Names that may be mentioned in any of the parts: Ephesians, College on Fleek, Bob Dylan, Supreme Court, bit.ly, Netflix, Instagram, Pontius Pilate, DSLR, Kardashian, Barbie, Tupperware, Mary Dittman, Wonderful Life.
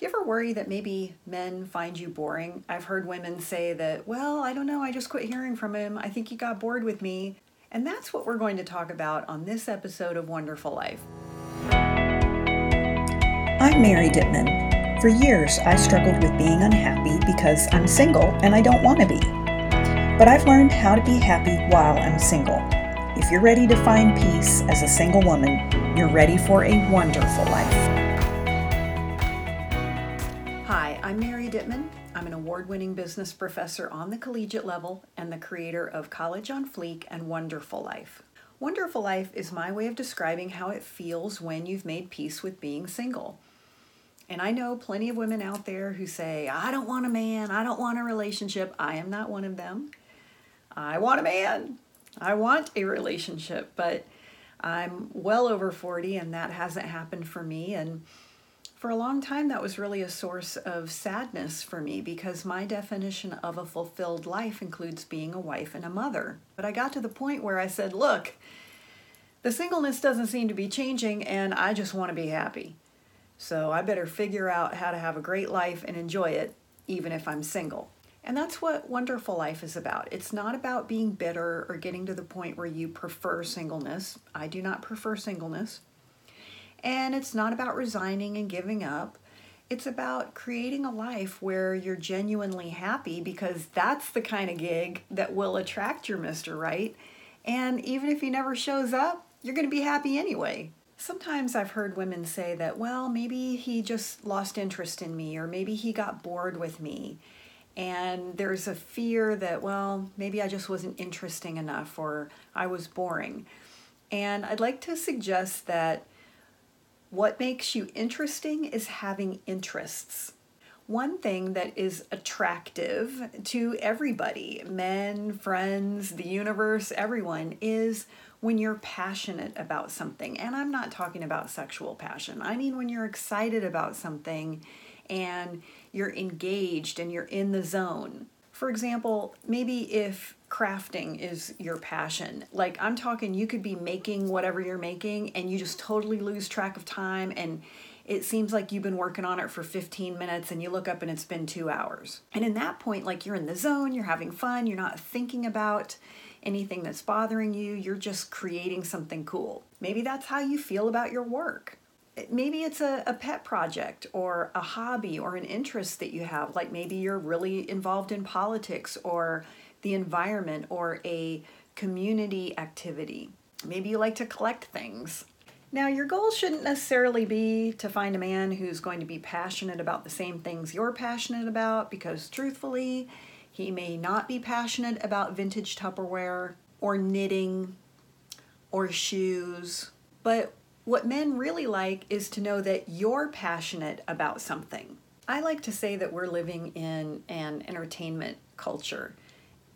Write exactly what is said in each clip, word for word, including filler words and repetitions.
Do you ever worry that maybe men find you boring? I've heard women say that, well, I don't know, I just quit hearing from him. I think he got bored with me. And that's what we're going to talk about on this episode of Wonderful Life. I'm Mary Dittman. For years, I struggled with being unhappy because I'm single and I don't want to be. But I've learned how to be happy while I'm single. If you're ready to find peace as a single woman, you're ready for a wonderful life. Hi, I'm Mary Dittman. I'm an award-winning business professor on the collegiate level and the creator of College on Fleek and Wonderful Life. Wonderful Life is my way of describing how it feels when you've made peace with being single. And I know plenty of women out there who say, I don't want a man, I don't want a relationship. I am not one of them. I want a man. I want a relationship, but I'm well over forty and that hasn't happened for me. And for a long time, that was really a source of sadness for me because my definition of a fulfilled life includes being a wife and a mother. But I got to the point where I said, look, the singleness doesn't seem to be changing and I just want to be happy. So I better figure out how to have a great life and enjoy it, even if I'm single. And that's what Wonderful Life is about. It's not about being bitter or getting to the point where you prefer singleness. I do not prefer singleness. And it's not about resigning and giving up. It's about creating a life where you're genuinely happy because that's the kind of gig that will attract your Mister Right. And even if he never shows up, you're going to be happy anyway. Sometimes I've heard women say that, well, maybe he just lost interest in me or maybe he got bored with me. And there's a fear that, well, maybe I just wasn't interesting enough or I was boring. And I'd like to suggest that what makes you interesting is having interests. One thing that is attractive to everybody, men, friends, the universe, everyone, is when you're passionate about something. And I'm not talking about sexual passion. I mean when you're excited about something and you're engaged and you're in the zone. For example, maybe if crafting is your passion, like I'm talking, you could be making whatever you're making and you just totally lose track of time and it seems like you've been working on it for fifteen minutes and you look up and it's been two hours. And in that point, like you're in the zone, you're having fun, you're not thinking about anything that's bothering you, you're just creating something cool. Maybe that's how you feel about your work. Maybe it's a, a pet project or a hobby or an interest that you have. Like maybe you're really involved in politics or the environment or a community activity. Maybe you like to collect things. Now, your goal shouldn't necessarily be to find a man who's going to be passionate about the same things you're passionate about because truthfully, he may not be passionate about vintage Tupperware or knitting or shoes. But what men really like is to know that you're passionate about something. I like to say that we're living in an entertainment culture.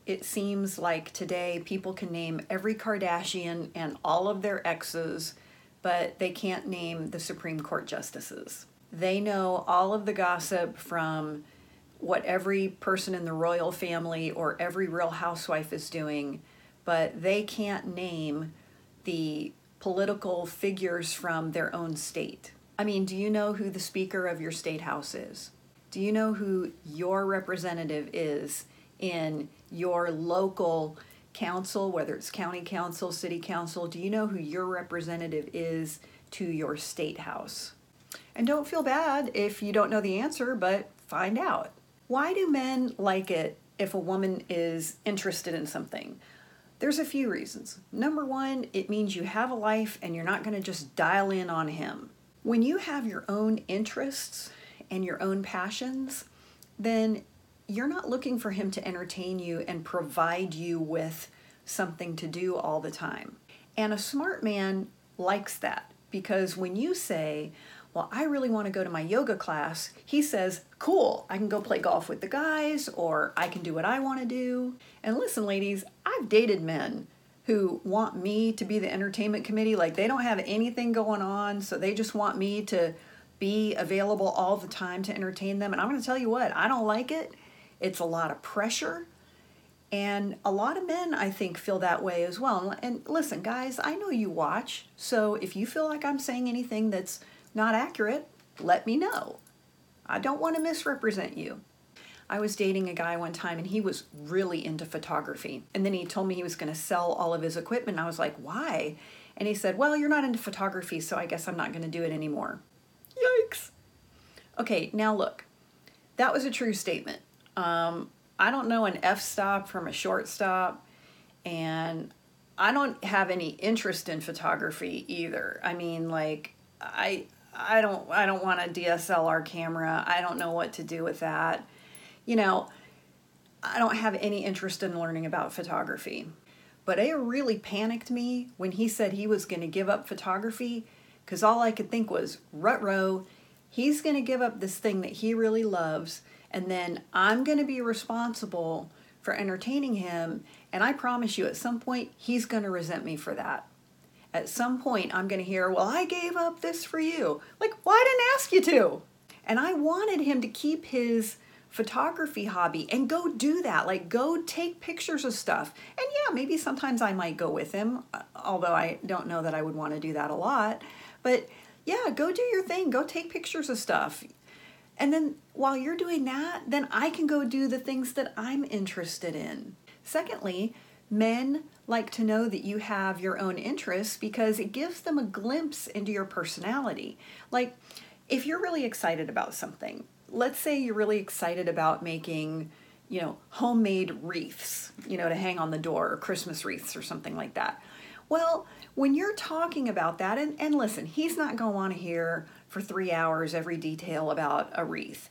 It seems like today people can name every Kardashian and all of their exes, but they can't name the Supreme Court justices. They know all of the gossip from what every person in the royal family or every Real Housewife is doing, but they can't name the political figures from their own state. I mean, do you know who the speaker of your state house is? Do you know who your representative is in your local council, whether it's county council, city council? Do you know who your representative is to your state house? And don't feel bad if you don't know the answer, but find out. Why do men like it if a woman is interested in something? There's a few reasons. Number one, it means you have a life and you're not going to just dial in on him. When you have your own interests and your own passions, then you're not looking for him to entertain you and provide you with something to do all the time. And a smart man likes that because when you say, well, I really want to go to my yoga class, he says, cool, I can go play golf with the guys, or I can do what I want to do. And listen, ladies, I've dated men who want me to be the entertainment committee. Like they don't have anything going on, so they just want me to be available all the time to entertain them. And I'm going to tell you what, I don't like it. It's a lot of pressure. And a lot of men, I think, feel that way as well. And listen, guys, I know you watch, so if you feel like I'm saying anything that's not accurate, let me know. I don't want to misrepresent you. I was dating a guy one time and he was really into photography. And then he told me he was going to sell all of his equipment. And I was like, why? And he said, well, you're not into photography, so I guess I'm not going to do it anymore. Yikes. Okay, now look, that was a true statement. Um, I don't know an f-stop from a short stop, and I don't have any interest in photography either. I mean, like, I I don't I don't want a D S L R camera. I don't know what to do with that. You know, I don't have any interest in learning about photography. But it really panicked me when he said he was going to give up photography, because all I could think was, ruh-roh, he's going to give up this thing that he really loves, and then I'm going to be responsible for entertaining him, and I promise you at some point he's going to resent me for that. At some point I'm going to hear, well, I gave up this for you. Like, well, I didn't ask you to. And I wanted him to keep his photography hobby and go do that, like go take pictures of stuff. And yeah, maybe sometimes I might go with him, although I don't know that I would want to do that a lot. But yeah, go do your thing, go take pictures of stuff. And then while you're doing that, then I can go do the things that I'm interested in. Secondly, men like to know that you have your own interests because it gives them a glimpse into your personality. Like if you're really excited about something, let's say you're really excited about making, you know, homemade wreaths, you know, to hang on the door, or Christmas wreaths or something like that. Well, when you're talking about that, and, and listen, he's not going to want to hear for three hours every detail about a wreath.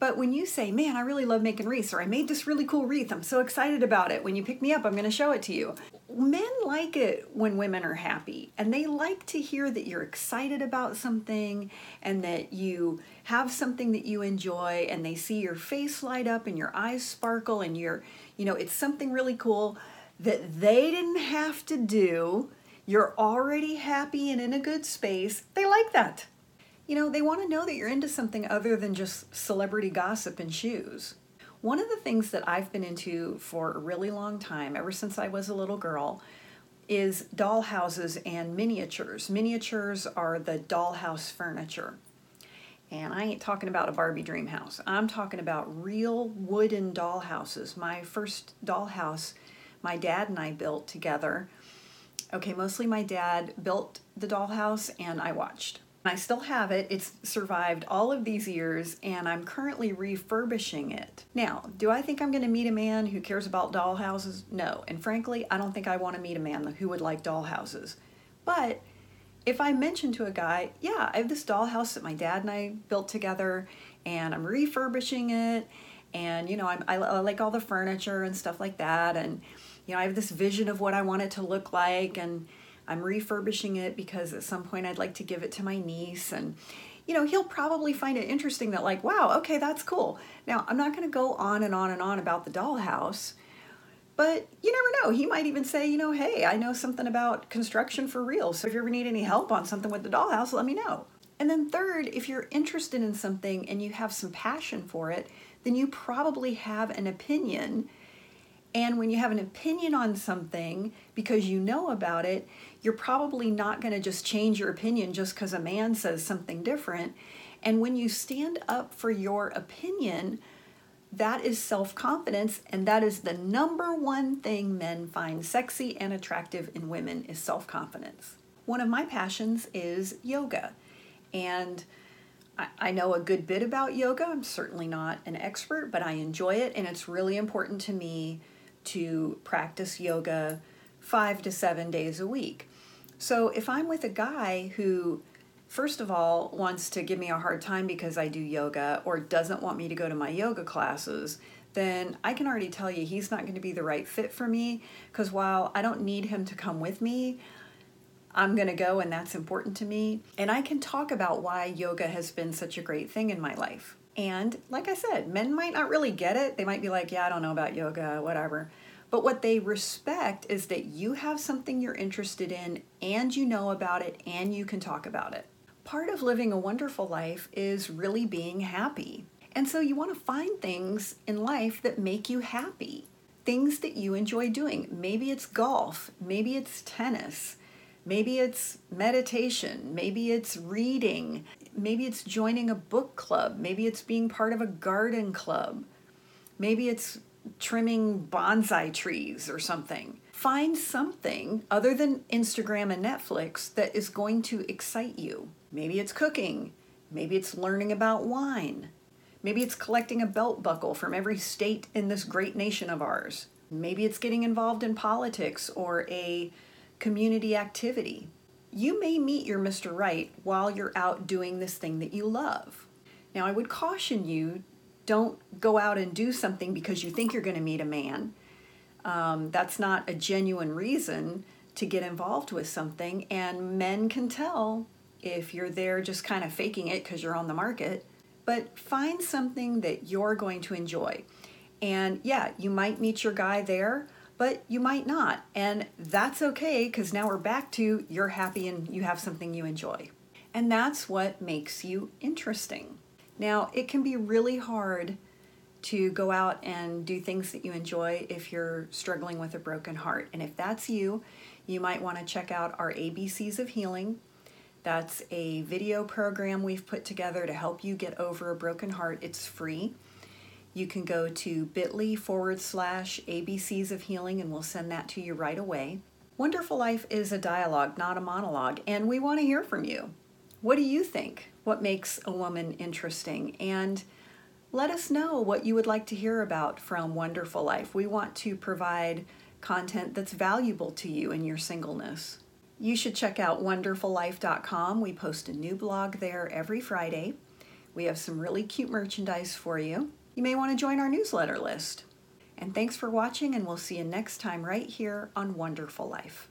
But when you say, man, I really love making wreaths, or I made this really cool wreath, I'm so excited about it. When you pick me up, I'm going to show it to you. Men like it when women are happy, and they like to hear that you're excited about something and that you have something that you enjoy, and they see your face light up and your eyes sparkle and you're, you know, it's something really cool that they didn't have to do. You're already happy and in a good space. They like that. You know, they want to know that you're into something other than just celebrity gossip and shoes. One of the things that I've been into for a really long time, ever since I was a little girl, is dollhouses and miniatures. Miniatures are the dollhouse furniture. And I ain't talking about a Barbie dream house. I'm talking about real wooden dollhouses. My first dollhouse, my dad and I built together. Okay, mostly my dad built the dollhouse and I watched. I still have it. It's survived all of these years, and I'm currently refurbishing it. Now, do I think I'm going to meet a man who cares about dollhouses? No. And frankly, I don't think I want to meet a man who would like dollhouses. But if I mention to a guy, yeah, I have this dollhouse that my dad and I built together, and I'm refurbishing it, and, you know, I'm, I, I like all the furniture and stuff like that, and, you know, I have this vision of what I want it to look like, and I'm refurbishing it because at some point I'd like to give it to my niece, and, you know, he'll probably find it interesting that, like, wow, okay, that's cool. Now, I'm not going to go on and on and on about the dollhouse, but you never know. He might even say, you know, hey, I know something about construction for real, so if you ever need any help on something with the dollhouse, let me know. And then third, if you're interested in something and you have some passion for it, then you probably have an opinion. And when you have an opinion on something because you know about it, you're probably not going to just change your opinion just because a man says something different. And when you stand up for your opinion, that is self-confidence, and that is the number one thing men find sexy and attractive in women is self-confidence. One of my passions is yoga, and I know a good bit about yoga. I'm certainly not an expert, but I enjoy it, and it's really important to me to practice yoga five to seven days a week. So if I'm with a guy who, first of all, wants to give me a hard time because I do yoga or doesn't want me to go to my yoga classes, then I can already tell you he's not going to be the right fit for me, because while I don't need him to come with me, I'm going to go, and that's important to me. And I can talk about why yoga has been such a great thing in my life. And like I said, men might not really get it. They might be like, yeah, I don't know about yoga, whatever. But what they respect is that you have something you're interested in, and you know about it, and you can talk about it. Part of living a wonderful life is really being happy. And so you want to find things in life that make you happy, things that you enjoy doing. Maybe it's golf, maybe it's tennis, maybe it's meditation, maybe it's reading. Maybe it's joining a book club. Maybe it's being part of a garden club. Maybe it's trimming bonsai trees or something. Find something other than Instagram and Netflix that is going to excite you. Maybe it's cooking. Maybe it's learning about wine. Maybe it's collecting a belt buckle from every state in this great nation of ours. Maybe it's getting involved in politics or a community activity. You may meet your Mister Right while you're out doing this thing that you love. Now, I would caution you, don't go out and do something because you think you're going to meet a man. Um, that's not a genuine reason to get involved with something. And men can tell if you're there just kind of faking it because you're on the market. But find something that you're going to enjoy. And yeah, you might meet your guy there, but you might not. And that's okay, because now we're back to you're happy and you have something you enjoy. And that's what makes you interesting. Now, it can be really hard to go out and do things that you enjoy if you're struggling with a broken heart. And if that's you, you might want to check out our A B Cs of Healing. That's a video program we've put together to help you get over a broken heart. It's free. You can go to bit.ly forward slash ABCs of Healing and we'll send that to you right away. Wonderful Life is a dialogue, not a monologue, and we want to hear from you. What do you think? What makes a woman interesting? And let us know what you would like to hear about from Wonderful Life. We want to provide content that's valuable to you in your singleness. You should check out wonderful life dot com. We post a new blog there every Friday. We have some really cute merchandise for you. You may want to join our newsletter list. And thanks for watching, and we'll see you next time right here on Wonderful Life.